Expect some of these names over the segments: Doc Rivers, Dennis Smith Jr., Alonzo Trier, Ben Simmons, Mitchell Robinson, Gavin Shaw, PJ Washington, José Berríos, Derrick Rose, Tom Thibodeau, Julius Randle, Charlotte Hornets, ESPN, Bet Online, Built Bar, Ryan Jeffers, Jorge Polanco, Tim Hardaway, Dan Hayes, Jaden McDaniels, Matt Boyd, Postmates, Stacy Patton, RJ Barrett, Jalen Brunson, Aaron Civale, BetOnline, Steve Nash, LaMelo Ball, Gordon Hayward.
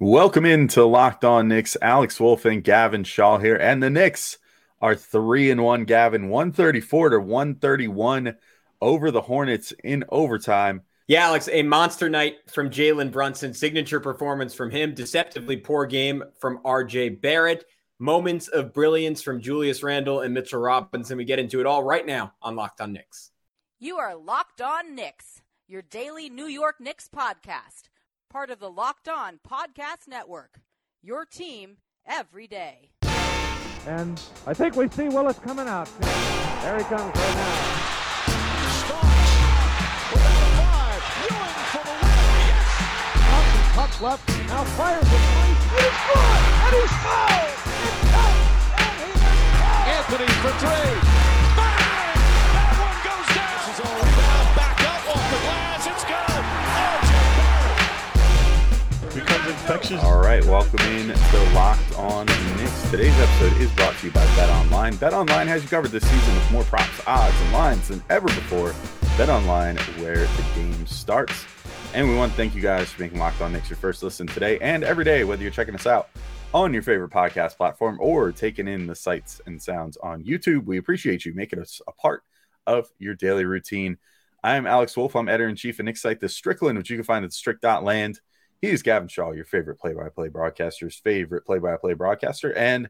Welcome into Locked On Knicks. Alex Wolf and Gavin Shaw here. And the Knicks are 3-1, Gavin, 134-131 over the Hornets in overtime. Yeah, Alex, a monster night from Jalen Brunson, signature performance from him, deceptively poor game from RJ Barrett, moments of brilliance from Julius Randle and Mitchell Robinson. We get into it all right now on Locked On Knicks. You are Locked On Knicks, your daily New York Knicks podcast. Part of the Locked On Podcast Network, your team every day. And I think we see Willis coming out. There he comes right now. Starks with the five. Ewing for the win. Yes! Pucks left. Now fires a three. And he's good. And he's fouled. It's done. And he is fouled. Anthony for three. Bang! That one goes down. This is all rebound. Back up off the glass. It's good. All right, welcome in to Locked On Knicks. Today's episode is brought to you by Bet Online. Bet Online has you covered this season with more props, odds, and lines than ever before. Bet Online, where the game starts. And we want to thank you guys for making Locked On Knicks your first listen today and every day, whether you're checking us out on your favorite podcast platform or taking in the sights and sounds on YouTube. We appreciate you making us a part of your daily routine. I am Alex Wolf. I'm editor-in-chief of Knicksite, the Strickland, which you can find at strick.land. He's Gavin Shaw, your favorite play-by-play broadcaster's favorite play-by-play broadcaster, and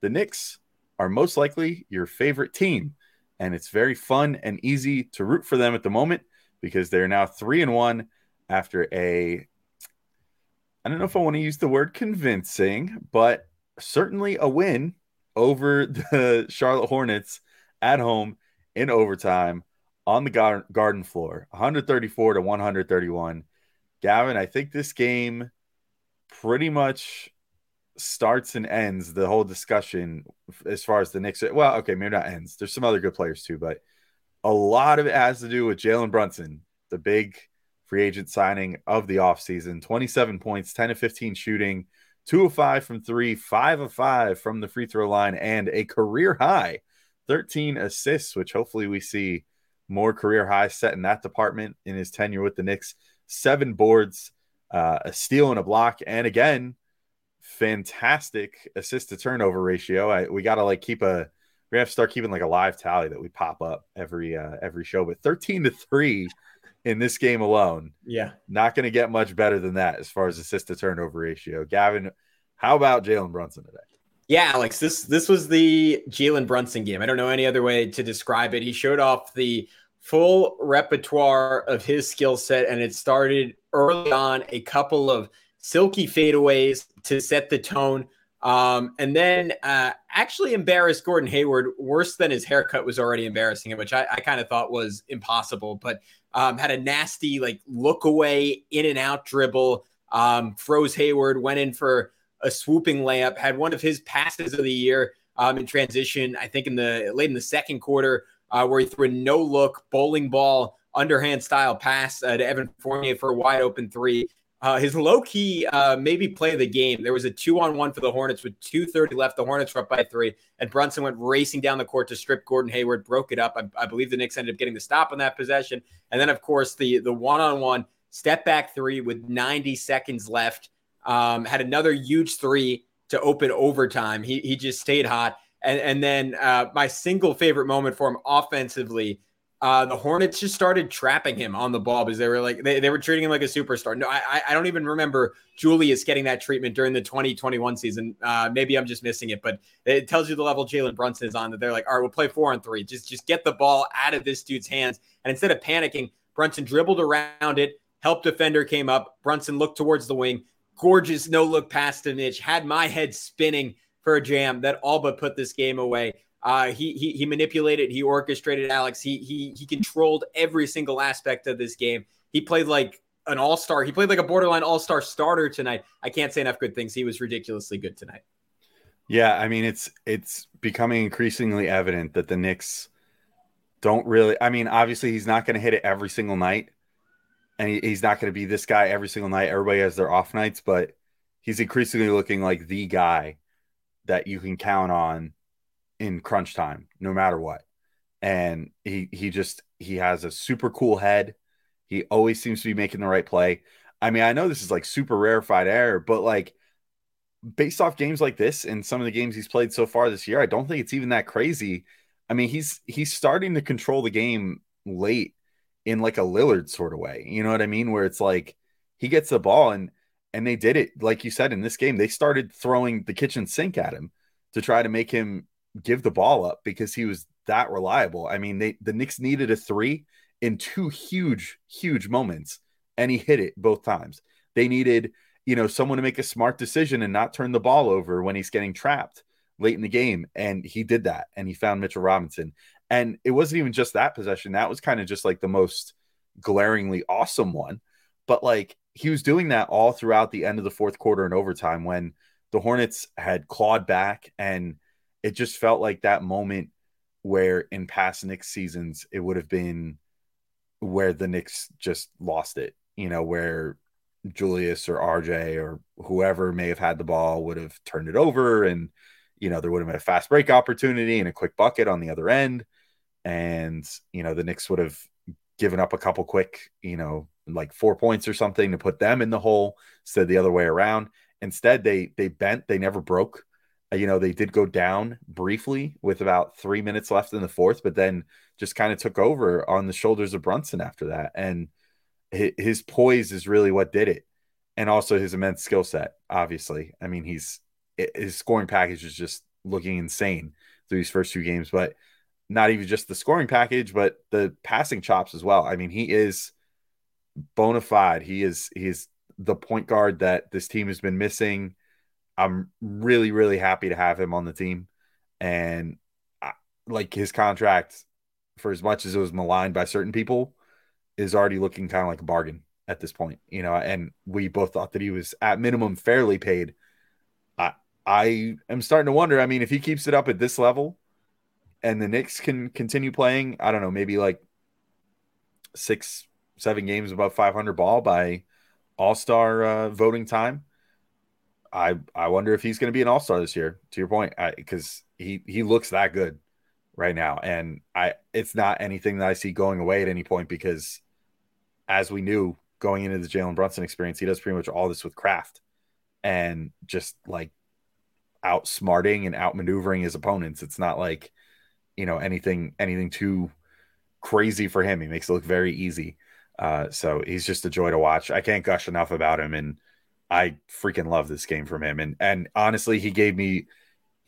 the Knicks are most likely your favorite team, and it's very fun and easy to root for them at the moment because they're now 3-1 after I don't know if I want to use the word convincing, but certainly a win over the Charlotte Hornets at home in overtime on the garden floor, 134-131. Gavin, I think this game pretty much starts and ends the whole discussion as far as the Knicks. Well, okay, maybe not ends. There's some other good players too, but a lot of it has to do with Jalen Brunson, the big free agent signing of the offseason. 27 points, 10 of 15 shooting, 2 of 5 from 3, 5 of 5 from the free throw line, and a career-high 13 assists, which hopefully we see more career highs set in that department in his tenure with the Knicks. 7 boards, a steal and a block, and again, fantastic assist to turnover ratio. We have to start keeping like a live tally that we pop up every show. But 13-3 in this game alone. Yeah, not going to get much better than that as far as assist to turnover ratio. Gavin, how about Jalen Brunson today? Yeah, Alex, this was the Jalen Brunson game. I don't know any other way to describe it. He showed off the full repertoire of his skill set, and it started early on, a couple of silky fadeaways to set the tone, and then actually embarrassed Gordon Hayward worse than his haircut was already embarrassing him, which I kind of thought was impossible, but had a nasty look away, in and out dribble, froze Hayward, went in for a swooping layup, had one of his passes of the year in transition, I think late in the second quarter, where he threw a no-look bowling ball, underhand-style pass to Evan Fournier for a wide-open three. His low-key maybe play of the game. There was a 2-on-1 for the Hornets with 2:30 left. The Hornets were up by 3, and Brunson went racing down the court to strip Gordon Hayward, broke it up. I believe the Knicks ended up getting the stop on that possession. And then, of course, the 1-on-1 step-back three with 90 seconds left. Had another huge three to open overtime. He just stayed hot. And then my single favorite moment for him offensively, the Hornets just started trapping him on the ball because they were they were treating him like a superstar. No, I don't even remember Julius getting that treatment during the 2021 season. Maybe I'm just missing it, but it tells you the level Jalen Brunson is on, that they're like, all right, we'll play 4-on-3. Just get the ball out of this dude's hands. And instead of panicking, Brunson dribbled around it, help defender came up. Brunson looked towards the wing. Gorgeous no-look pass to Mitch. Had my head spinning for a jam that all but put this game away. He manipulated, he orchestrated, Alex. He controlled every single aspect of this game. He played like an all-star. He played like a borderline all-star starter tonight. I can't say enough good things. He was ridiculously good tonight. Yeah, I mean, it's becoming increasingly evident that the Knicks don't really, I mean, obviously he's not going to hit it every single night, and he's not going to be this guy every single night. Everybody has their off nights, but he's increasingly looking like the guy that you can count on in crunch time, no matter what. And he has a super cool head. He always seems to be making the right play. I mean, I know this is like super rarefied air, but like based off games like this and some of the games he's played so far this year, I don't think it's even that crazy. I mean, he's starting to control the game late in like a Lillard sort of way. You know what I mean? Where it's like he gets the ball and they did it. Like you said, in this game, they started throwing the kitchen sink at him to try to make him give the ball up because he was that reliable. I mean, the Knicks needed a three in two huge, huge moments, and he hit it both times. They needed, you know, someone to make a smart decision and not turn the ball over when he's getting trapped late in the game, and he did that, and he found Mitchell Robinson. And it wasn't even just that possession. That was kind of just like the most glaringly awesome one. But like he was doing that all throughout the end of the fourth quarter and overtime when the Hornets had clawed back, and it just felt like that moment where in past Knicks seasons, it would have been where the Knicks just lost it, you know, where Julius or RJ or whoever may have had the ball would have turned it over, and, you know, there would have been a fast break opportunity and a quick bucket on the other end. And, you know, the Knicks would have given up a couple quick, you know, like 4 points or something to put them in the hole instead of the other way around. Instead, they bent, they never broke. You know, they did go down briefly with about 3 minutes left in the fourth, but then just kind of took over on the shoulders of Brunson after that. And his poise is really what did it. And also his immense skill set, obviously. I mean, his scoring package is just looking insane through these first two games, but not even just the scoring package, but the passing chops as well. I mean, he is bona fide. He is the point guard that this team has been missing. I'm really, really happy to have him on the team. And like his contract, for as much as it was maligned by certain people, is already looking kind of like a bargain at this point, you know, and we both thought that he was at minimum fairly paid. I am starting to wonder, I mean, if he keeps it up at this level and the Knicks can continue playing, I don't know, maybe like 6-7 games above 500 ball by all-star voting time. I wonder if he's going to be an all-star this year, to your point, because he looks that good right now. And it's not anything that I see going away at any point, because as we knew going into the Jalen Brunson experience, he does pretty much all this with craft and just like outsmarting and outmaneuvering his opponents. It's not like, you know, anything too crazy for him. He makes it look very easy. So he's just a joy to watch. I can't gush enough about him, and I freaking love this game from him. And honestly, he gave me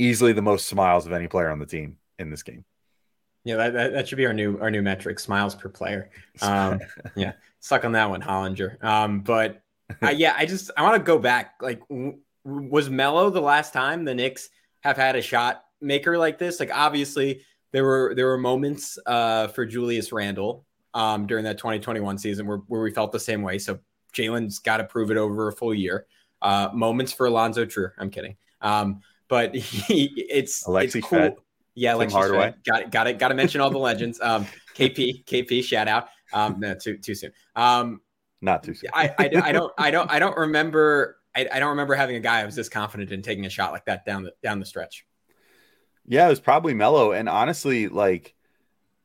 easily the most smiles of any player on the team in this game. Yeah, that should be our new metric, smiles per player. Yeah, suck on that one, Hollinger. But yeah, I want to go back. Like, was Melo the last time the Knicks have had a shot maker like this? Like, obviously there were moments for Julius Randle during that 2021 season where we felt the same way. So Jalen's got to prove it over a full year. Moments for Alonzo Trier. I'm kidding. But it's cool. Fett. Yeah, Tim Hardaway. Got to mention all the legends. KP shout out. No, too soon. Not too soon. I don't remember. I don't remember having a guy I was this confident in taking a shot like that down the stretch. Yeah, it was probably Melo. And honestly, like,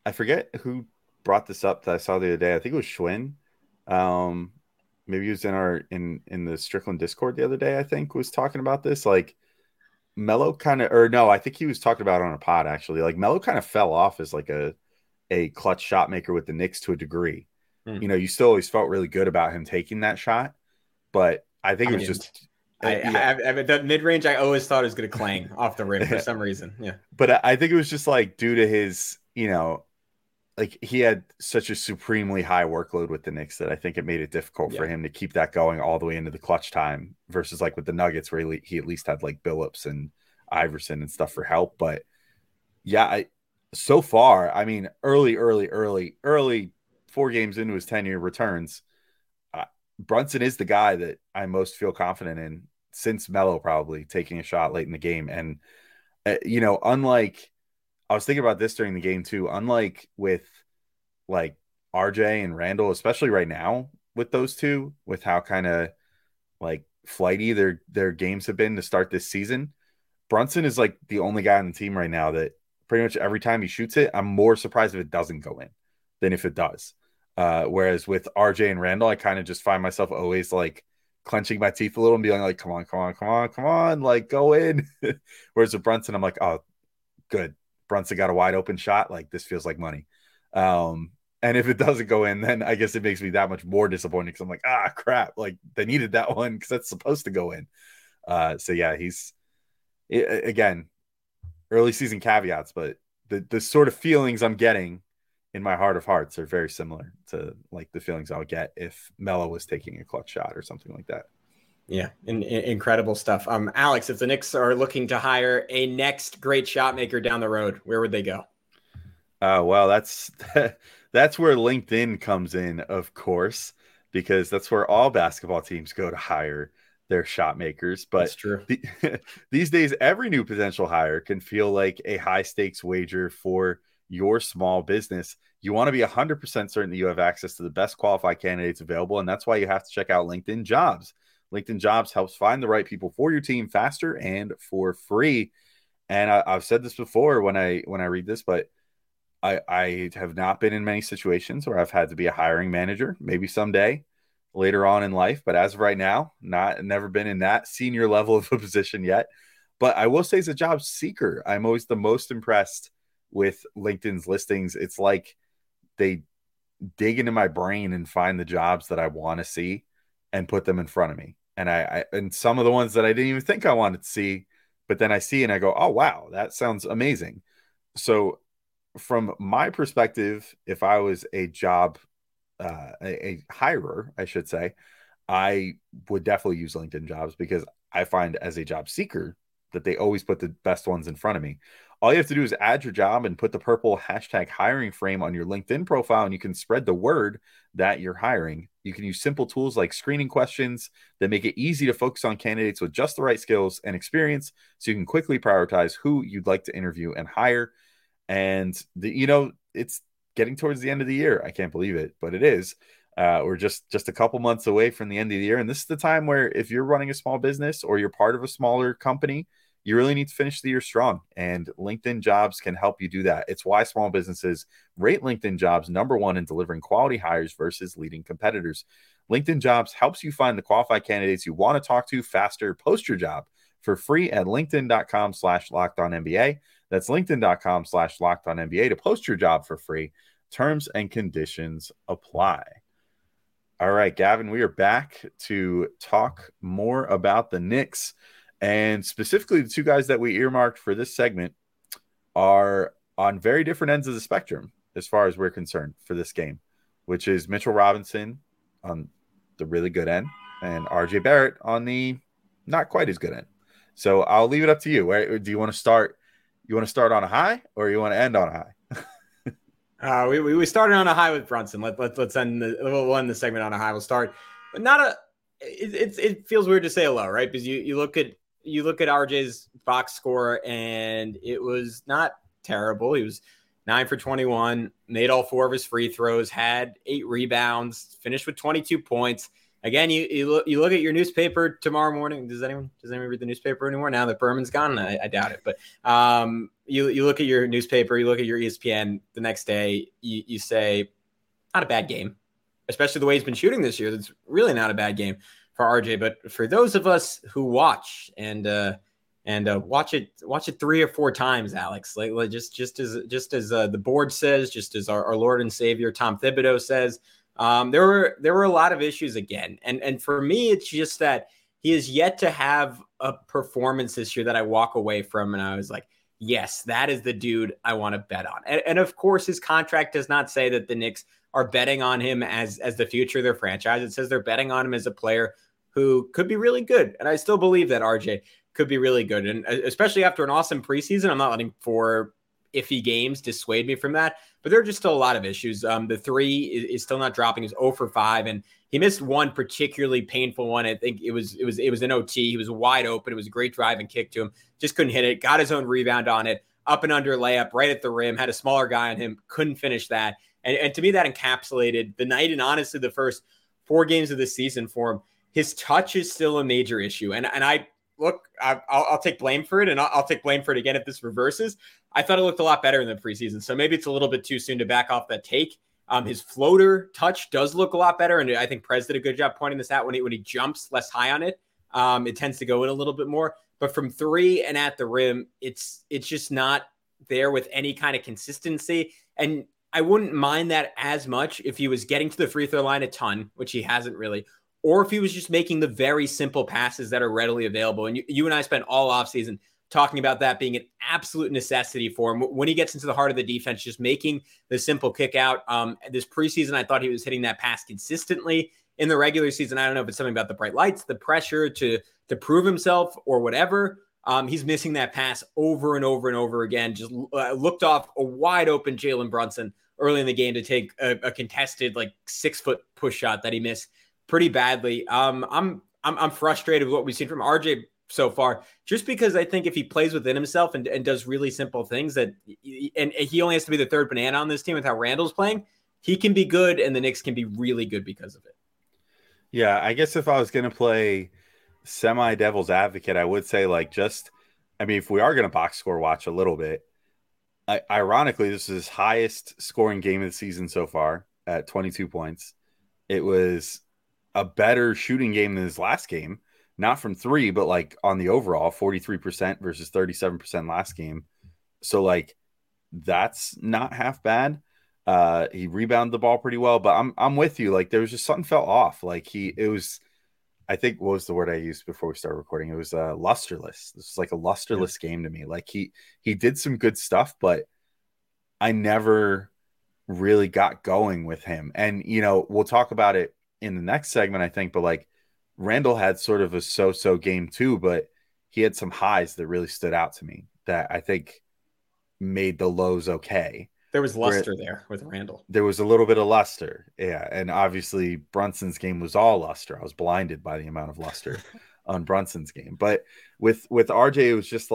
I forget who brought this up that I saw the other day. I think it was Schwinn. Maybe he was in our in the Strickland Discord the other day, I think, was talking about this. Like, Melo kind of, or no, I think he was talking about it on a pod, actually. Like, Melo kind of fell off as like a clutch shot maker with the Knicks to a degree. You know, you still always felt really good about him taking that shot, but I think it was just the mid-range I always thought was going to clang off the rim for some reason. Yeah, but I think it was just like due to his, you know, like he had such a supremely high workload with the Knicks that I think it made it difficult for him to keep that going all the way into the clutch time, versus like with the Nuggets where he at least had like Billups and Iverson and stuff for help. But yeah, so far, I mean, early 4 games into his tenure returns, Brunson is the guy that I most feel confident in since Melo, probably taking a shot late in the game. And, you know, unlike, I was thinking about this during the game too, unlike with like RJ and Randall, especially right now with those two, with how kind of like flighty their games have been to start this season, Brunson is like the only guy on the team right now that pretty much every time he shoots it, I'm more surprised if it doesn't go in than if it does. Whereas with RJ and Randall, I kind of just find myself always like clenching my teeth a little and being like, come on, like go in. Whereas with Brunson, I'm like, oh, good. Brunson got a wide open shot. Like this feels like money. And if it doesn't go in, then I guess it makes me that much more disappointed because I'm like, ah, crap. Like they needed that one because that's supposed to go in. So yeah, again, early season caveats, but the sort of feelings I'm getting in my heart of hearts are very similar to like the feelings I'll get if Melo was taking a clutch shot or something like that. Yeah, incredible stuff. Alex, if the Knicks are looking to hire a next great shot maker down the road, where would they go? Well, that's where LinkedIn comes in, of course, because that's where all basketball teams go to hire their shot makers. But that's true. These days, every new potential hire can feel like a high stakes wager for your small business. You want to be 100% certain that you have access to the best qualified candidates available. And that's why you have to check out LinkedIn Jobs. LinkedIn Jobs helps find the right people for your team faster and for free. And I've said this before when I read this, but I have not been in many situations where I've had to be a hiring manager, maybe someday later on in life, but as of right now, never been in that senior level of a position yet. But I will say as a job seeker, I'm always the most impressed with LinkedIn's listings. It's like they dig into my brain and find the jobs that I want to see and put them in front of me. And and some of the ones that I didn't even think I wanted to see, but then I see and I go, oh, wow, that sounds amazing. So from my perspective, if I was a job, a hirer, I should say, I would definitely use LinkedIn Jobs because I find as a job seeker that they always put the best ones in front of me. All you have to do is add your job and put the purple hashtag hiring frame on your LinkedIn profile, and you can spread the word that you're hiring. You can use simple tools like screening questions that make it easy to focus on candidates with just the right skills and experience so you can quickly prioritize who you'd like to interview and hire. And it's getting towards the end of the year. I can't believe it, but it is. We're just a couple months away from the end of the year. And this is the time where if you're running a small business or you're part of a smaller company, you really need to finish the year strong. And LinkedIn Jobs can help you do that. It's why small businesses rate LinkedIn Jobs number one in delivering quality hires versus leading competitors. LinkedIn Jobs helps you find the qualified candidates you want to talk to faster. Post your job for free at linkedin.com/LockedOnNBA. That's linkedin.com/LockedOnNBA to post your job for free. Terms and conditions apply. All right, Gavin, we are back to talk more about the Knicks. And specifically, the two guys that we earmarked for this segment are on very different ends of the spectrum as far as we're concerned for this game, which is Mitchell Robinson on the really good end and RJ Barrett on the not quite as good end. So I'll leave it up to you. Where do you want to start? You want to start on a high or you want to end on a high? We started on a high with Brunson. Let's we'll end the segment on a high. We'll start, but it feels weird to say a low, right? Because you look at RJ's box score and it was not terrible. He was 9 for 21, made all four of his free throws, had 8 rebounds, finished with 22 points. Again, you look at your newspaper tomorrow morning. Does anyone read the newspaper anymore now that Berman's gone? I doubt it. But you look at your newspaper, you look at your ESPN the next day, you say, not a bad game, especially the way he's been shooting this year. That's really not a bad game for RJ. But for those of us who watch and watch it 3 or 4 times, Alex, like just as the board says, just as our Lord and Savior Tom Thibodeau says. There were a lot of issues again. And for me, it's just that he has yet to have a performance this year that I walk away from. And I was like, yes, that is the dude I want to bet on. And of course, his contract does not say that the Knicks are betting on him as the future of their franchise. It says they're betting on him as a player who could be really good. And I still believe that RJ could be really good. And especially after an awesome preseason, I'm not letting for iffy games dissuade me from that, but there are just still a lot of issues. The three is still not dropping. He's 0 for 5, and he missed one particularly painful one. I think it was an OT. He was wide open. It was a great drive and kick to him. Just couldn't hit it. Got his own rebound on it. Up and under layup, right at the rim. Had a smaller guy on him. Couldn't finish that. And to me, that encapsulated the night and honestly the first 4 games of the season for him. His touch is still a major issue, I'll take blame for it, and I'll take blame for it again if this reverses. I thought it looked a lot better in the preseason, so maybe it's a little bit too soon to back off that take. His floater touch does look a lot better. And I think Prez did a good job pointing this out when he jumps less high on it. It tends to go in a little bit more, but from three and at the rim, it's just not there with any kind of consistency. And I wouldn't mind that as much if he was getting to the free throw line a ton, which he hasn't really, or if he was just making the very simple passes that are readily available. And you and I spent all offseason talking about that being an absolute necessity for him. When he gets into the heart of the defense, just making the simple kick out. This preseason, I thought he was hitting that pass consistently. In the regular season, I don't know if it's something about the bright lights, the pressure to prove himself or whatever. He's missing that pass over and over and over again. Just looked off a wide open Jalen Brunson early in the game to take a contested like 6-foot push shot that he missed pretty badly. I'm frustrated with what we've seen from RJ so far, just because I think if he plays within himself and does really simple things and he only has to be the third banana on this team with how Randle's playing, he can be good and the Knicks can be really good because of it. Yeah, I guess if I was going to play semi-devil's advocate, I would say if we are going to box score watch a little bit, ironically, this is his highest scoring game of the season so far at 22 points. It was a better shooting game than his last game, not from three, but on the overall 43% versus 37% last game. So that's not half bad. He rebounded the ball pretty well, but I'm with you. There was just something fell off. I think what was the word I used before we started recording? It was lusterless. This was a lusterless game to me. He did some good stuff, but I never really got going with him. And, we'll talk about it in the next segment, I think, but Randle had sort of a so-so game too, but he had some highs that really stood out to me that I think made the lows okay. There was luster there with Randle. There was a little bit of luster, yeah. And obviously Brunson's game was all luster. I was blinded by the amount of luster on Brunson's game. But with RJ, it was just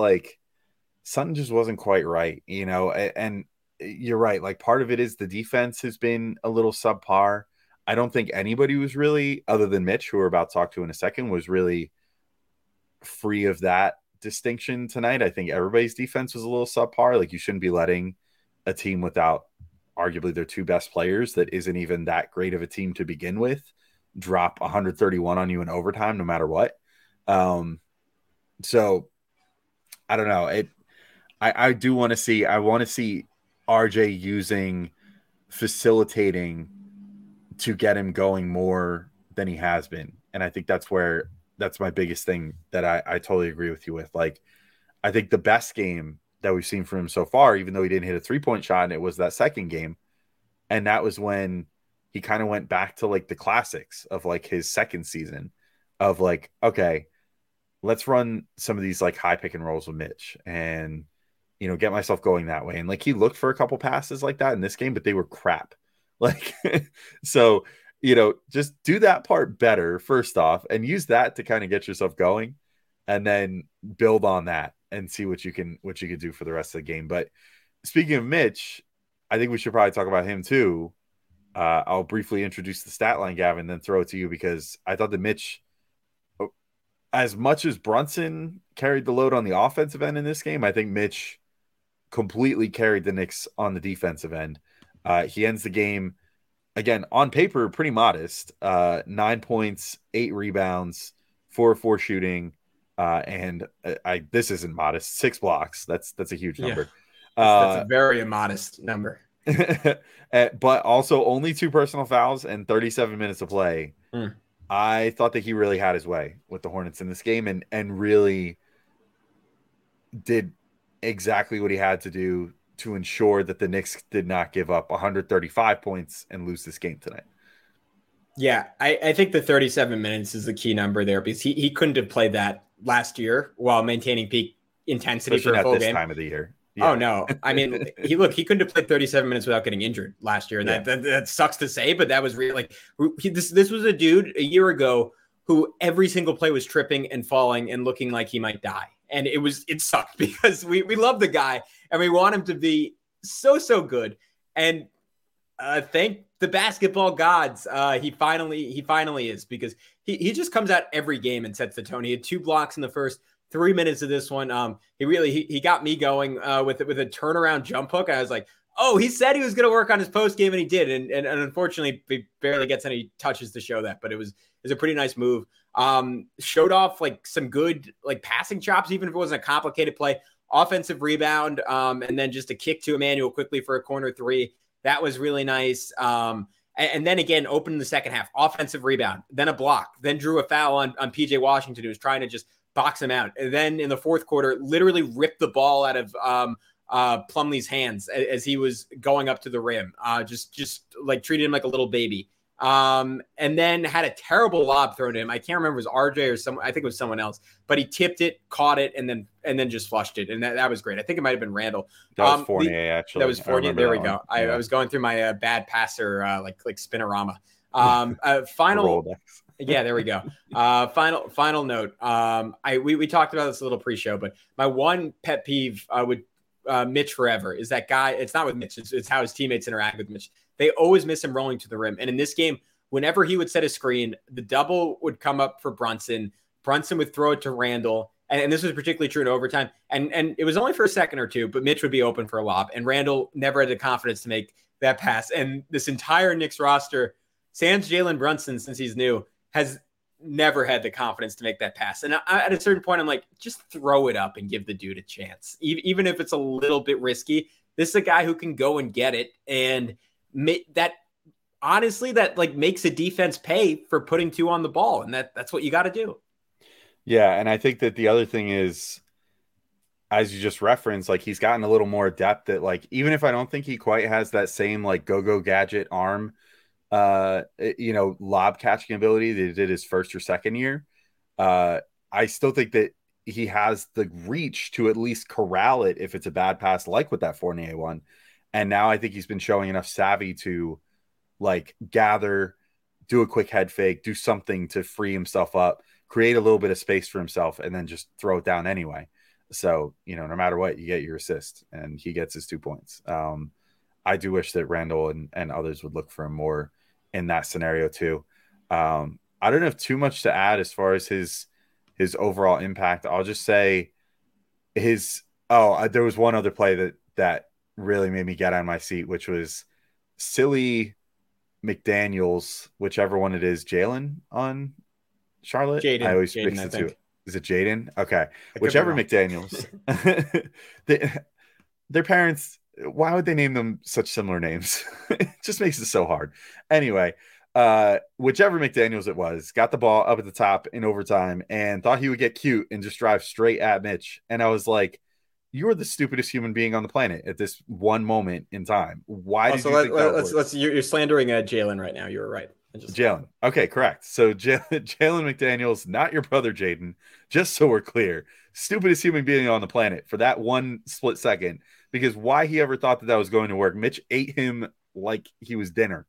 something just wasn't quite right, And you're right. Part of it is the defense has been a little subpar. I don't think anybody was really, other than Mitch, who we're about to talk to in a second, was really free of that distinction tonight. I think everybody's defense was a little subpar. You shouldn't be letting a team without arguably their two best players that isn't even that great of a team to begin with drop 131 on you in overtime, no matter what. So I don't know. I want to see RJ facilitating to get him going more than he has been. And I think that's my biggest thing that I totally agree with you with. I think the best game that we've seen from him so far, even though he didn't hit a 3-point shot, and it was that second game. And that was when he kind of went back to the classics of his second season of okay, let's run some of these high pick and rolls with Mitch and, get myself going that way. And he looked for a couple passes like that in this game, but they were crap. So, just do that part better first off and use that to kind of get yourself going and then build on that and see what you can do for the rest of the game. But speaking of Mitch, I think we should probably talk about him too. I'll briefly introduce the stat line, Gavin, then throw it to you, because I thought that Mitch, as much as Brunson carried the load on the offensive end in this game, I think Mitch completely carried the Knicks on the defensive end. He ends the game, again, on paper, pretty modest. 9 points, 8 rebounds, 4-for-4 shooting, and this isn't modest. 6 blocks. That's a huge number. Yeah. That's a very immodest number. But also only 2 personal fouls and 37 minutes of play. Mm. I thought that he really had his way with the Hornets in this game and really did exactly what he had to do to ensure that the Knicks did not give up 135 points and lose this game tonight. Yeah, I think the 37 minutes is the key number there, because he couldn't have played that last year while maintaining peak intensity. Especially for a full game. This time of the year. Yeah. Oh no. I mean, he couldn't have played 37 minutes without getting injured last year. And yeah. that sucks to say, but that was really this was a dude a year ago who every single play was tripping and falling and looking like he might die. And it sucked because we love the guy and we want him to be so, so good. And thank the basketball gods. He finally is, because he just comes out every game and sets the tone. He had 2 blocks in the first 3 minutes of this one. He got me going with a turnaround jump hook. I was like, oh, he said he was going to work on his post game, and he did. And unfortunately, he barely gets any touches to show that. But it was a pretty nice move. Showed off like some good like passing chops, even if it wasn't a complicated play. Offensive rebound, and then just a kick to Emanuel Quickley for a corner three. That was really nice. And then again, open in the second half. Offensive rebound, then a block, then drew a foul on PJ Washington, who was trying to just box him out. And then in the fourth quarter, literally ripped the ball out of Plumlee's hands as he was going up to the rim. Just like treated him like a little baby. And then had a terrible lob thrown to him. I can't remember if it was RJ or someone. I think it was someone else, but he tipped it, caught it, and then just flushed it. And that was great. I think it might've been Randall. That was Fournier, actually. That was Fournier. There we go. I was going through my bad passer, like spinorama. Final. Yeah, there we go. Final note. We talked about this a little pre-show, but my one pet peeve with Mitch forever is that guy. It's not with Mitch. It's how his teammates interact with Mitch. They always miss him rolling to the rim. And in this game, whenever he would set a screen, the double would come up for Brunson. Brunson would throw it to Randle. And this was particularly true in overtime. And it was only for a second or two, but Mitch would be open for a lob. And Randle never had the confidence to make that pass. And this entire Knicks roster, sans Jalen Brunson, since he's new, has never had the confidence to make that pass. And at a certain point, I'm like, just throw it up and give the dude a chance. Even if it's a little bit risky, this is a guy who can go and get it. And that honestly, that like makes a defense pay for putting two on the ball, and that's what you got to do. Yeah, and I think that the other thing is, as you just referenced, like he's gotten a little more depth at like, even if I don't think he quite has that same like go-go gadget arm, lob catching ability that he did his first or second year, I still think that he has the reach to at least corral it if it's a bad pass, like with that Fournier one. And now I think he's been showing enough savvy to like gather, do a quick head fake, do something to free himself up, create a little bit of space for himself, and then just throw it down anyway. So, no matter what, you get your assist and he gets his 2 points. I do wish that Randle and others would look for him more in that scenario too. I don't have too much to add as far as his overall impact. I'll just say there was one other play that really made me get on my seat, which was silly McDaniels, whichever one it is, Jalen on Charlotte. Jaden. I always mix the two. Is it Jaden? Okay. Whichever McDaniels. Their parents, why would they name them such similar names? It just makes it so hard. Anyway, whichever McDaniels it was, got the ball up at the top in overtime and thought he would get cute and just drive straight at Mitch. And I was like, you are the stupidest human being on the planet at this one moment in time. Why did you think that let's you're slandering Jalen right now. You were right. Jalen. Okay, correct. So Jalen McDaniels, not your brother Jaden, just so we're clear. Stupidest human being on the planet for that one split second, because why he ever thought that was going to work. Mitch ate him like he was dinner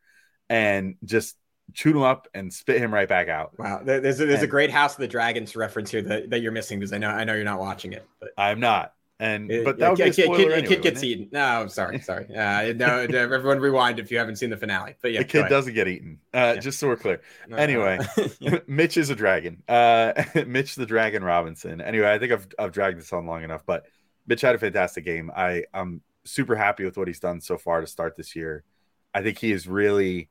and just chewed him up and spit him right back out. Wow. There's a great House of the Dragons reference here that you're missing, because I know you're not watching it. But I'm not. But that would be a kid gets eaten. No, I'm sorry. No, everyone rewind if you haven't seen the finale. But yeah, the kid doesn't get eaten. Just so we're clear. No, anyway, yeah. Mitch is a dragon. Mitch the Dragon Robinson. Anyway, I think I've dragged this on long enough, but Mitch had a fantastic game. I'm super happy with what he's done so far to start this year. I think he is really,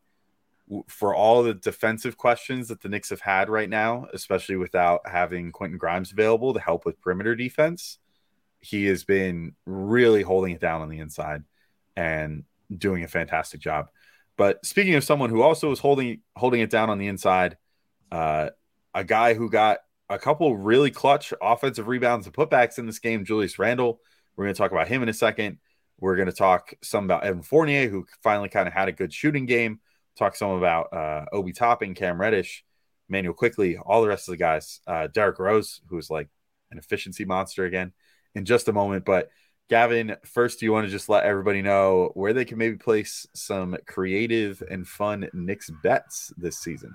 for all the defensive questions that the Knicks have had right now, especially without having Quentin Grimes available to help with perimeter defense, he has been really holding it down on the inside and doing a fantastic job. But speaking of someone who also is holding it down on the inside, a guy who got a couple really clutch offensive rebounds and putbacks in this game, Julius Randle. We're going to talk about him in a second. We're going to talk some about Evan Fournier, who finally kind of had a good shooting game. Talk some about Obi Toppin, Cam Reddish, Emanuel Quickley, all the rest of the guys. Derrick Rose, who is like an efficiency monster again, in just a moment. But Gavin, first, do you want to just let everybody know where they can maybe place some creative and fun Knicks bets this season?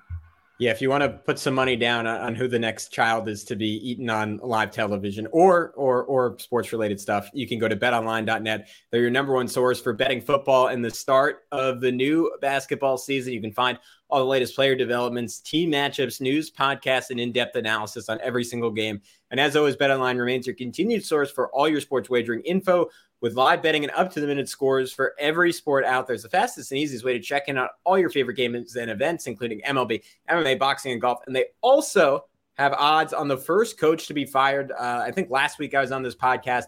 Yeah, if you want to put some money down on who the next child is to be eaten on live television or sports related stuff, you can go to betonline.net. They're your number one source for betting football and the start of the new basketball season. You can find all the latest player developments, team matchups, news, podcasts, and in-depth analysis on every single game. And as always, Bet Online remains your continued source for all your sports wagering info with live betting and up-to-the-minute scores for every sport out there. It's the fastest and easiest way to check in on all your favorite games and events, including MLB, MMA, boxing, and golf. And they also have odds on the first coach to be fired. I think last week I was on this podcast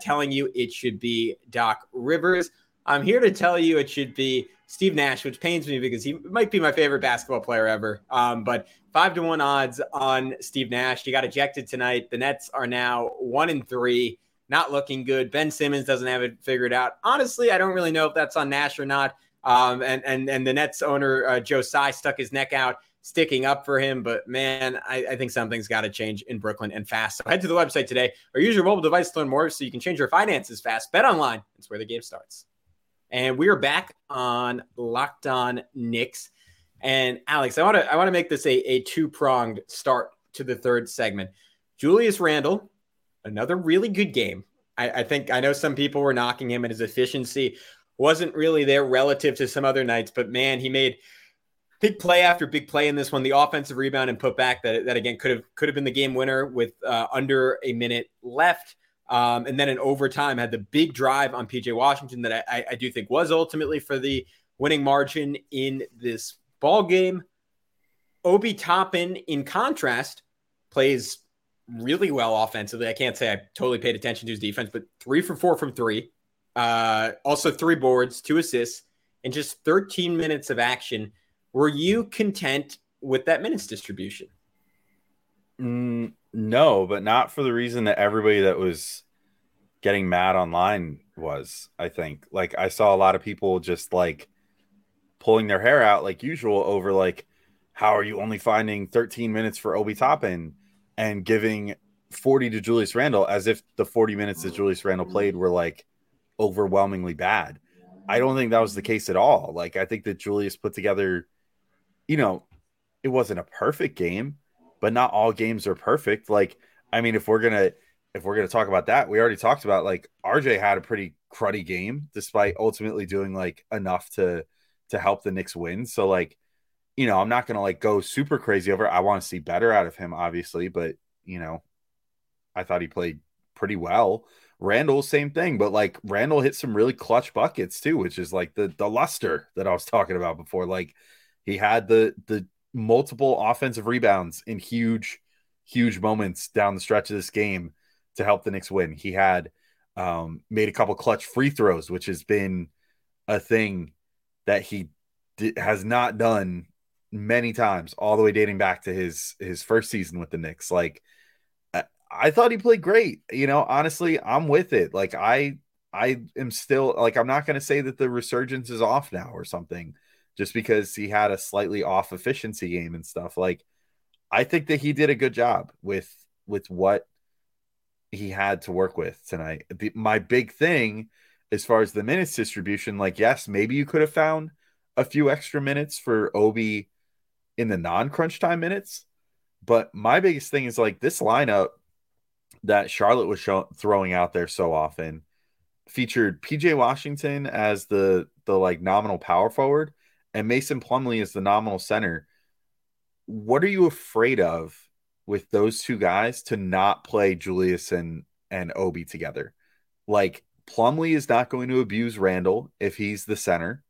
telling you it should be Doc Rivers. I'm here to tell you it should be Steve Nash, which pains me because he might be my favorite basketball player ever. But 5-1 odds on Steve Nash. He got ejected tonight. The Nets are now 1-3, not looking good. Ben Simmons doesn't have it figured out. Honestly, I don't really know if that's on Nash or not. And the Nets owner, Joe Tsai, stuck his neck out, sticking up for him. But, man, I think something's got to change in Brooklyn and fast. So head to the website today or use your mobile device to learn more so you can change your finances fast. Bet Online. That's where the game starts. And we are back on Locked On Knicks. And, Alex, I want to make this a two-pronged start to the third segment. Julius Randle, another really good game. I think I know some people were knocking him and his efficiency wasn't really there relative to some other nights. But, man, he made – big play after big play in this one. The offensive rebound and putback that again could have been the game winner with under a minute left, and then in overtime had the big drive on PJ Washington that I do think was ultimately for the winning margin in this ball game. Obi Toppin, in contrast, plays really well offensively. I can't say I totally paid attention to his defense, but 3 for 4 from three, also 3 boards, 2 assists, and just 13 minutes of action. Were you content with that minutes distribution? No, but not for the reason that everybody that was getting mad online was, I think. Like, I saw a lot of people just, like, pulling their hair out like usual over, like, how are you only finding 13 minutes for Obi Toppin and giving 40 to Julius Randle, as if the 40 minutes that Julius Randle played were, like, overwhelmingly bad. I don't think that was the case at all. Like, I think that Julius put together – you know, it wasn't a perfect game, but not all games are perfect. Like, I mean, if we're gonna talk about that, we already talked about, like, RJ had a pretty cruddy game, despite ultimately doing, like, enough to help the Knicks win. So, like, you know, I'm not gonna, like, go super crazy over it. I want to see better out of him, obviously, but, you know, I thought he played pretty well. Randall, same thing, but, like, Randall hit some really clutch buckets too, which is, like, the luster that I was talking about before. Like, he had the multiple offensive rebounds in huge, huge moments down the stretch of this game to help the Knicks win. He had made a couple clutch free throws, which has been a thing that he has not done many times, all the way dating back to his first season with the Knicks. Like, I thought he played great. You know, honestly, I'm with it. Like, I am still, like, I'm not going to say that the resurgence is off now or something, just because he had a slightly off efficiency game and stuff. Like, I think that he did a good job with what he had to work with tonight. My big thing, as far as the minutes distribution, like, yes, maybe you could have found a few extra minutes for Obi in the non-crunch time minutes. But my biggest thing is, like, this lineup that Charlotte was throwing out there so often featured PJ Washington as the like, nominal power forward, and Mason Plumlee is the nominal center. What are you afraid of with those two guys to not play Julius and Obi together? Like, Plumlee is not going to abuse Randall if he's the center,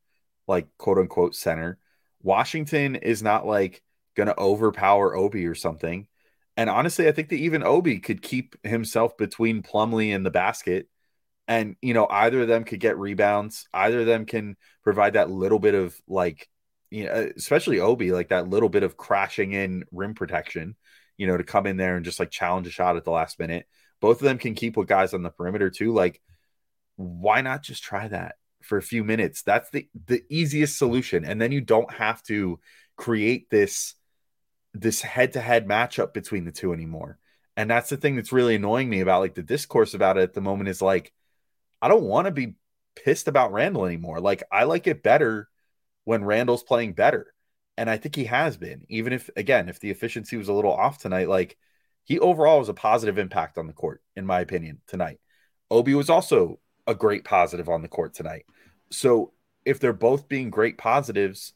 like, quote-unquote center. Washington is not, like, going to overpower Obi or something. And honestly, I think that even Obi could keep himself between Plumlee and the basket. And, you know, either of them could get rebounds. Either of them can provide that little bit of, like, you know, especially Obi, like, that little bit of crashing in rim protection, you know, to come in there and just, like, challenge a shot at the last minute. Both of them can keep with guys on the perimeter too. Like, why not just try that for a few minutes? That's the easiest solution. And then you don't have to create this head-to-head matchup between the two anymore. And that's the thing that's really annoying me about, like, the discourse about it at the moment is, like, I don't want to be pissed about Randall anymore. Like, I like it better when Randall's playing better. And I think he has been, even if, again, if the efficiency was a little off tonight, like, he overall was a positive impact on the court, in my opinion, tonight. Obi was also a great positive on the court tonight. So if they're both being great positives,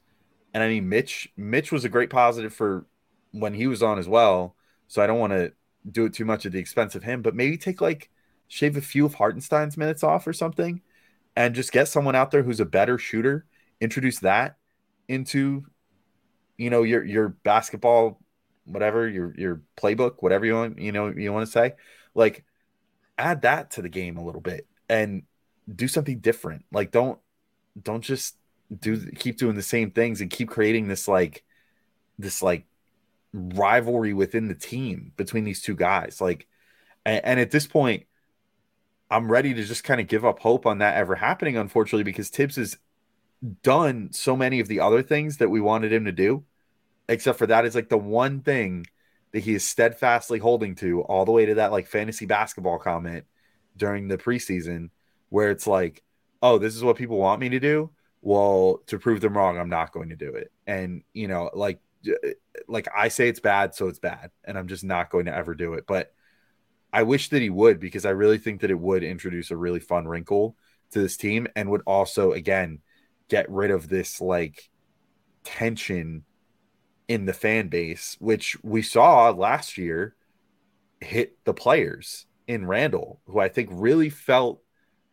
And I mean, Mitch was a great positive for when he was on as well. So I don't want to do it too much at the expense of him, but maybe shave a few of Hartenstein's minutes off or something and just get someone out there who's a better shooter, introduce that into, your basketball, whatever, your playbook, whatever you want to say, add that to the game a little bit and do something different. Don't just keep doing the same things and keep creating this rivalry within the team between these two guys. And at this point, I'm ready to just kind of give up hope on that ever happening, unfortunately, because Tibbs has done so many of the other things that we wanted him to do, except for that is the one thing that he is steadfastly holding to all the way to that fantasy basketball comment during the preseason where it's oh, this is what people want me to do. Well, to prove them wrong, I'm not going to do it. And, I say it's bad, so it's bad. And I'm just not going to ever do it. But I wish that he would, because I really think that it would introduce a really fun wrinkle to this team and would also, again, get rid of this tension in the fan base, which we saw last year hit the players in Randle, who I think really felt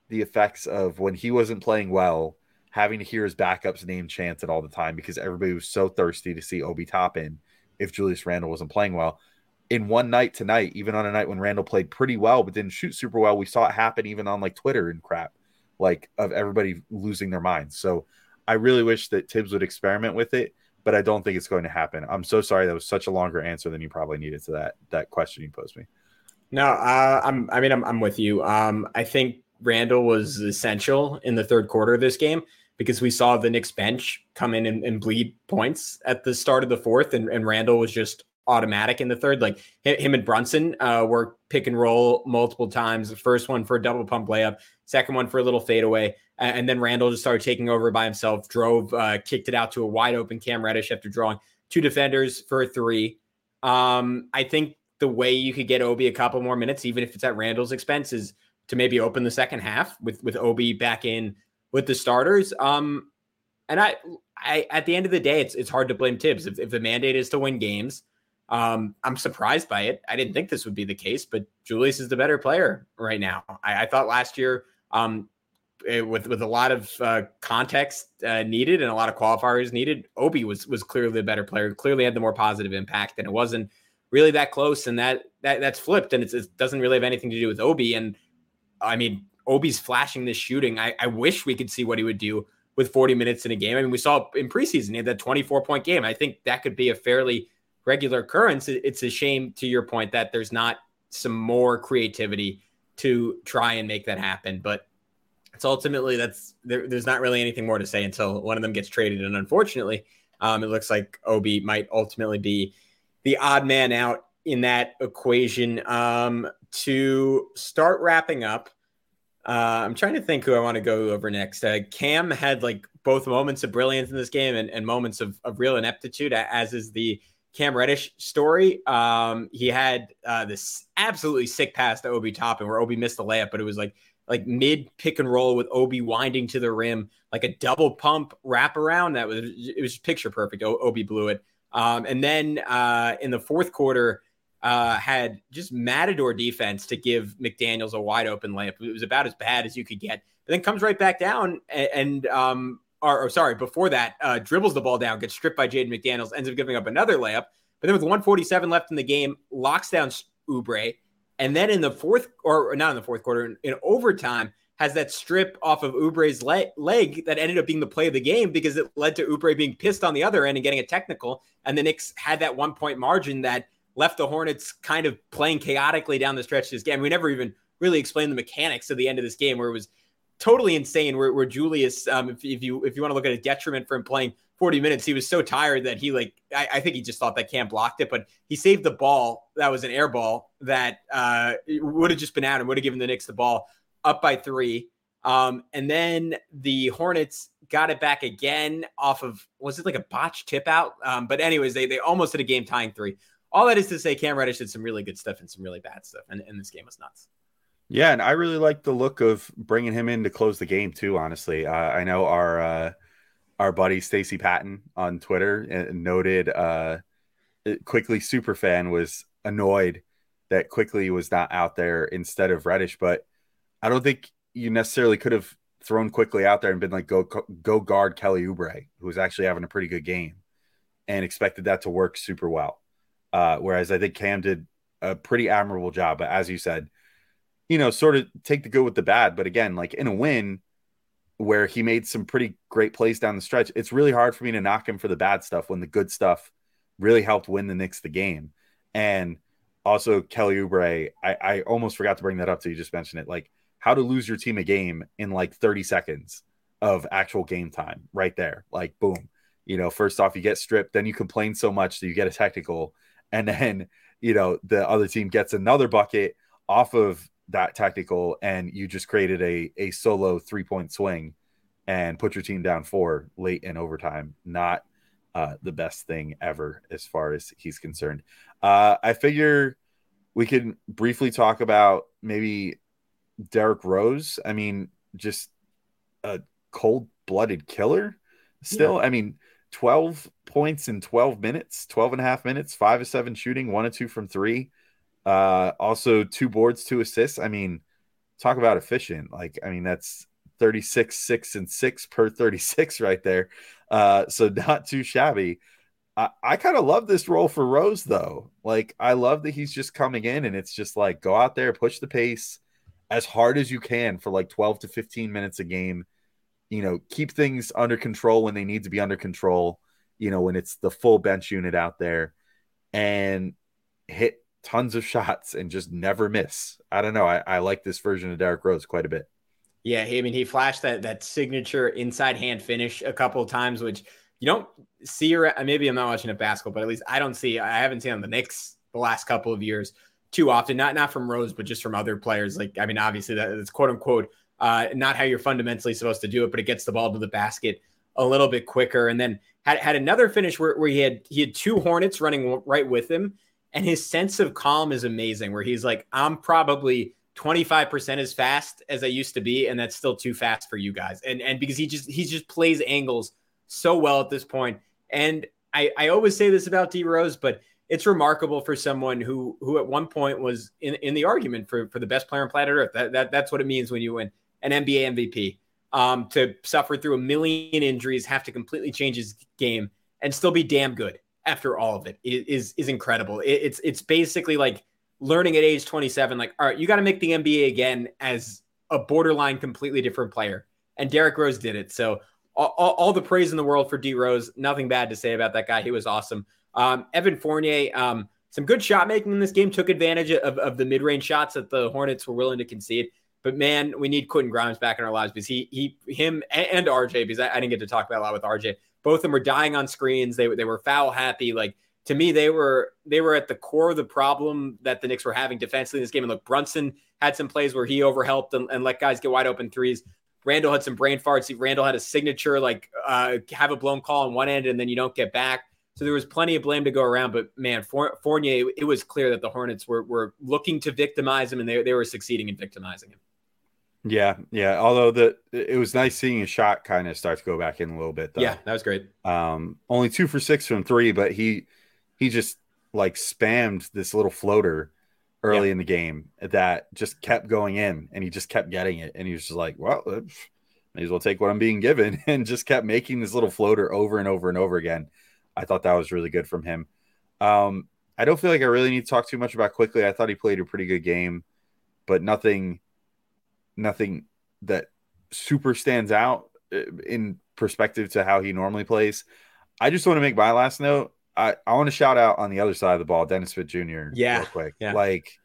the effects of when he wasn't playing well, having to hear his backup's name chanted all the time because everybody was so thirsty to see Obi Toppin if Julius Randle wasn't playing well. In one night tonight, even on a night when Randle played pretty well but didn't shoot super well, we saw it happen even on Twitter and crap, of everybody losing their minds. So I really wish that Tibbs would experiment with it, but I don't think it's going to happen. I'm so sorry. That was such a longer answer than you probably needed to that question you posed me. No, I'm with you. I think Randle was essential in the third quarter of this game because we saw the Knicks bench come in and bleed points at the start of the fourth, and Randle was just automatic in the third. Him and Brunson were pick and roll multiple times. The first one for a double pump layup, second one for a little fadeaway, and then Randle just started taking over by himself, drove, kicked it out to a wide open Cam Reddish after drawing two defenders for a three. I think the way you could get Obi a couple more minutes, even if it's at Randle's expense, is to maybe open the second half with Obi back in with the starters. And I at the end of the day, it's hard to blame Tibbs. If the mandate is to win games, I'm surprised by it. I didn't think this would be the case, but Julius is the better player right now. I thought last year, with a lot of context needed and a lot of qualifiers needed, Obi was clearly the better player, clearly had the more positive impact, and it wasn't really that close. And that's flipped, and it doesn't really have anything to do with Obi. And I mean, Obi's flashing this shooting. I wish we could see what he would do with 40 minutes in a game. I mean, we saw in preseason, he had that 24-point game. I think that could be a fairly regular occurrence. It's a shame, to your point, that there's not some more creativity to try and make that happen. But it's ultimately, there's not really anything more to say until one of them gets traded. And unfortunately, it looks like Obi might ultimately be the odd man out in that equation. To start wrapping up, I'm trying to think who I want to go over next. Cam had both moments of brilliance in this game and moments of real ineptitude, as is the Cam Reddish story. He had this absolutely sick pass to Obi Toppin where Obi missed the layup, but it was like mid pick and roll with Obi winding to the rim, like a double pump wraparound. It was picture perfect. Obi blew it. And then in the fourth quarter, had just matador defense to give McDaniels a wide open layup. It was about as bad as you could get, but then comes right back down and dribbles the ball down, gets stripped by Jaden McDaniels, ends up giving up another layup. But then with 1:47 left in the game, locks down Oubre. And then in overtime, has that strip off of Oubre's leg that ended up being the play of the game because it led to Oubre being pissed on the other end and getting a technical. And the Knicks had that 1-point margin that left the Hornets kind of playing chaotically down the stretch of this game. We never even really explained the mechanics of the end of this game, where it was totally insane, where Julius, if you want to look at a detriment for him playing 40 minutes, he was so tired that he I think he just thought that Cam blocked it, but he saved the ball. That was an air ball that would have just been out and would have given the Knicks the ball up by 3. And then the Hornets got it back again off of, was it a botched tip out? But anyways, they almost hit a game tying 3. All that is to say, Cam Reddish did some really good stuff and some really bad stuff, and this game was nuts. Yeah, and I really like the look of bringing him in to close the game too, honestly. I know our our buddy Stacy Patton on Twitter noted Quickley superfan was annoyed that Quickley was not out there instead of Reddish, but I don't think you necessarily could have thrown Quickley out there and been like, go guard Kelly Oubre, who was actually having a pretty good game, and expected that to work super well. Whereas I think Cam did a pretty admirable job, but as you said, you know, sort of take the good with the bad. But again, like in a win where he made some pretty great plays down the stretch, it's really hard for me to knock him for the bad stuff when the good stuff really helped win the Knicks the game. And also Kelly Oubre, I almost forgot to bring that up till you just mentioned it. Like, how to lose your team a game in like 30 seconds of actual game time right there. Like, boom, you know, first off, you get stripped, then you complain so much that you get a technical, and then, you know, the other team gets another bucket off of that technical, and you just created a solo 3-point swing and put your team down 4 late in overtime. Not the best thing ever as far as he's concerned. I figure we could briefly talk about maybe Derrick Rose. I mean, just a cold-blooded killer still. Yeah. I mean, 12 points in 12 minutes, 12 and a half minutes, 5 of 7 shooting, 1 of 2 from 3. Also 2 boards, 2 assists. I mean, talk about efficient. Like, I mean, that's 36, 6, and 6 per 36 right there. So not too shabby. I kind of love this role for Rose, though. Like, I love that he's just coming in, and it's just like, go out there, push the pace as hard as you can for like 12 to 15 minutes a game, you know, keep things under control when they need to be under control, you know, when it's the full bench unit out there, and hit tons of shots and just never miss. I don't know. I like this version of Derrick Rose quite a bit. Yeah. I mean, he flashed that signature inside hand finish a couple of times, which you don't see, or maybe I'm not watching a basketball, but at least I haven't seen on the Knicks the last couple of years too often, not from Rose, but just from other players. Like, I mean, obviously that's quote unquote not how you're fundamentally supposed to do it, but it gets the ball to the basket a little bit quicker. And then had another finish where he had 2 Hornets running right with him, and his sense of calm is amazing, where he's like, I'm probably 25% as fast as I used to be, and that's still too fast for you guys. And because he just plays angles so well at this point. And I always say this about D Rose, but it's remarkable for someone who at one point was in the argument for the best player on planet Earth. That's what it means when you win an NBA MVP, to suffer through a million injuries, have to completely change his game, and still be damn good after all of it. It is incredible. It's basically like learning at age 27, like, all right, you got to make the NBA again as a borderline completely different player. And Derrick Rose did it. So all the praise in the world for D Rose. Nothing bad to say about that guy. He was awesome. Evan Fournier, some good shot making in this game, took advantage of the mid-range shots that the Hornets were willing to concede. But man, we need Quentin Grimes back in our lives, because him and RJ, because I didn't get to talk about a lot with RJ. Both of them were dying on screens. They were foul happy. Like, to me, they were at the core of the problem that the Knicks were having defensively in this game. And look, Brunson had some plays where he overhelped and let guys get wide open threes. Randle had some brain farts. Randle had a signature, like, have a blown call on one end and then you don't get back. So there was plenty of blame to go around, but man, Fournier, it was clear that the Hornets were looking to victimize him, and they were succeeding in victimizing him. Yeah. Although it was nice seeing his shot kind of start to go back in a little bit, though. Yeah, that was great. Only 2 for 6 from 3, but he just like spammed this little floater early in the game that just kept going in, and he just kept getting it, and he was just like, well, may as well take what I'm being given, and just kept making this little floater over and over and over again. I thought that was really good from him. I don't feel like I really need to talk too much about Quickley. I thought he played a pretty good game, but nothing that super stands out in perspective to how he normally plays. I just want to make my last note. I want to shout out on the other side of the ball, Dennis Smith Jr. Real quick. Yeah. Like,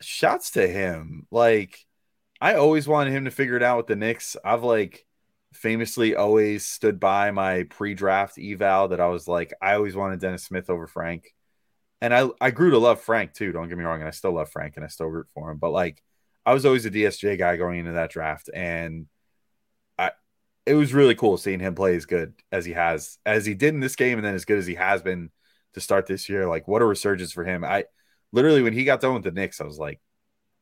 shouts to him. Like, I always wanted him to figure it out with the Knicks. I've famously always stood by my pre-draft eval that I was like, I always wanted Dennis Smith over Frank. And I grew to love Frank too, don't get me wrong. And I still love Frank and I still root for him. But like, I was always a DSJ guy going into that draft. And it was really cool seeing him play as good as he did in this game, and then as good as he has been to start this year. Like, what a resurgence for him. I literally, when he got done with the Knicks, I was like,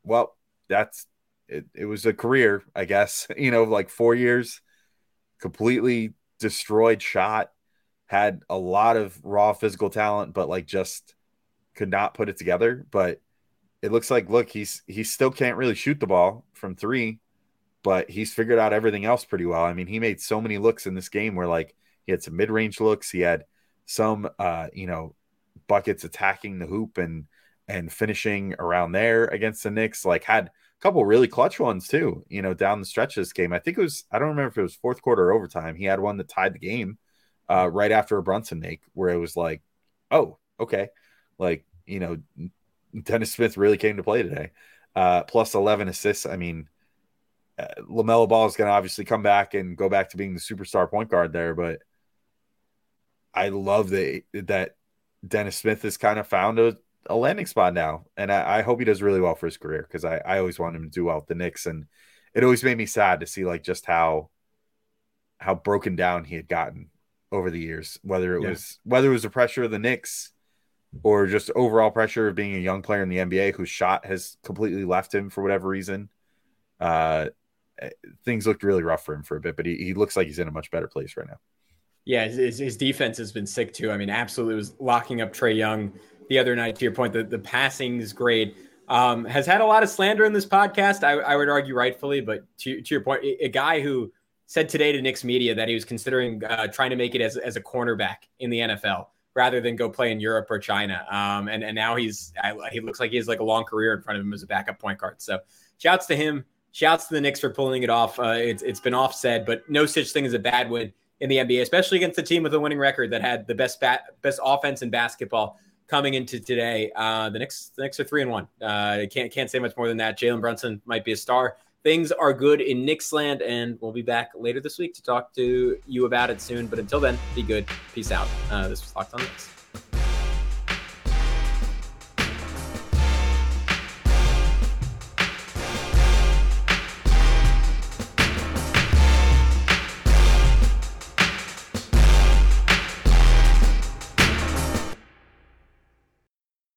well, that's it. It was a career, I guess, you know, like 4 years. Completely destroyed shot, had a lot of raw physical talent, but like just could not put it together. But it looks like, look, he still can't really shoot the ball from three, but he's figured out everything else pretty well. I mean, he made so many looks in this game where like he had some mid-range looks. He had some, buckets attacking the hoop and finishing around there against the Knicks, like had a couple really clutch ones too, down the stretch of this game. I think it was, I don't remember if it was fourth quarter or overtime. He had one that tied the game right after a Brunson make where it was like, oh, okay. Like, Dennis Smith really came to play today. Plus 11 assists. I mean, LaMelo Ball is going to obviously come back and go back to being the superstar point guard there, but I love that Dennis Smith has kind of found a landing spot now, and I hope he does really well for his career because I always want him to do well with the Knicks, and it always made me sad to see like just how broken down he had gotten over the years, whether it was the pressure of the Knicks or just overall pressure of being a young player in the NBA whose shot has completely left him for whatever reason. Things looked really rough for him for a bit, but he looks like he's in a much better place right now. Yeah, his defense has been sick too. I mean, absolutely was locking up Trae Young the other night. To your point, the passing is great. Has had a lot of slander in this podcast, I would argue rightfully, but to your point, a guy who said today to Knicks media that he was considering trying to make it as a cornerback in the NFL rather than go play in Europe or China. And now he looks like he has like a long career in front of him as a backup point guard. So shouts to him. Shouts to the Knicks for pulling it off. It's been offset, but no such thing as a bad win in the NBA, especially against a team with a winning record that had the best offense in basketball coming into today. The Knicks are 3-1. Can't say much more than that. Jalen Brunson might be a star. Things are good in Knicksland, and we'll be back later this week to talk to you about it soon. But until then, be good. Peace out. This was Locked On Knicks.